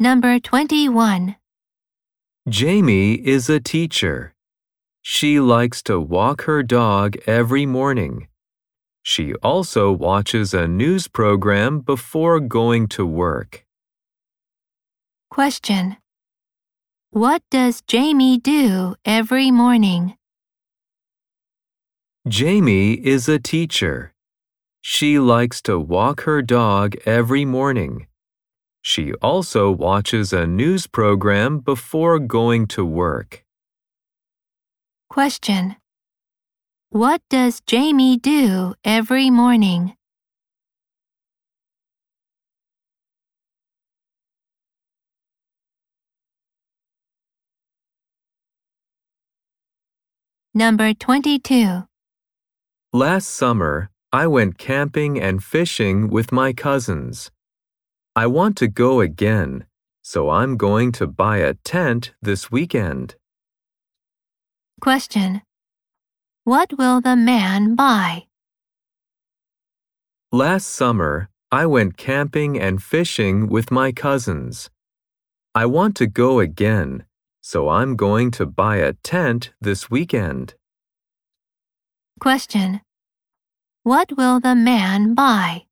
Number 21. Jamie is a teacher. She likes to walk her dog every morning. She also watches a news program before going to work. Question. What does Jamie do every morning? Jamie is a teacher. She likes to walk her dog every morning.She also watches a news program before going to work. Question. What does Jamie do every morning? Number 22. Last summer, I went camping and fishing with my cousins.I want to go again, so I'm going to buy a tent this weekend. Question. What will the man buy? Last summer, I went camping and fishing with my cousins. I want to go again, so I'm going to buy a tent this weekend. Question. What will the man buy?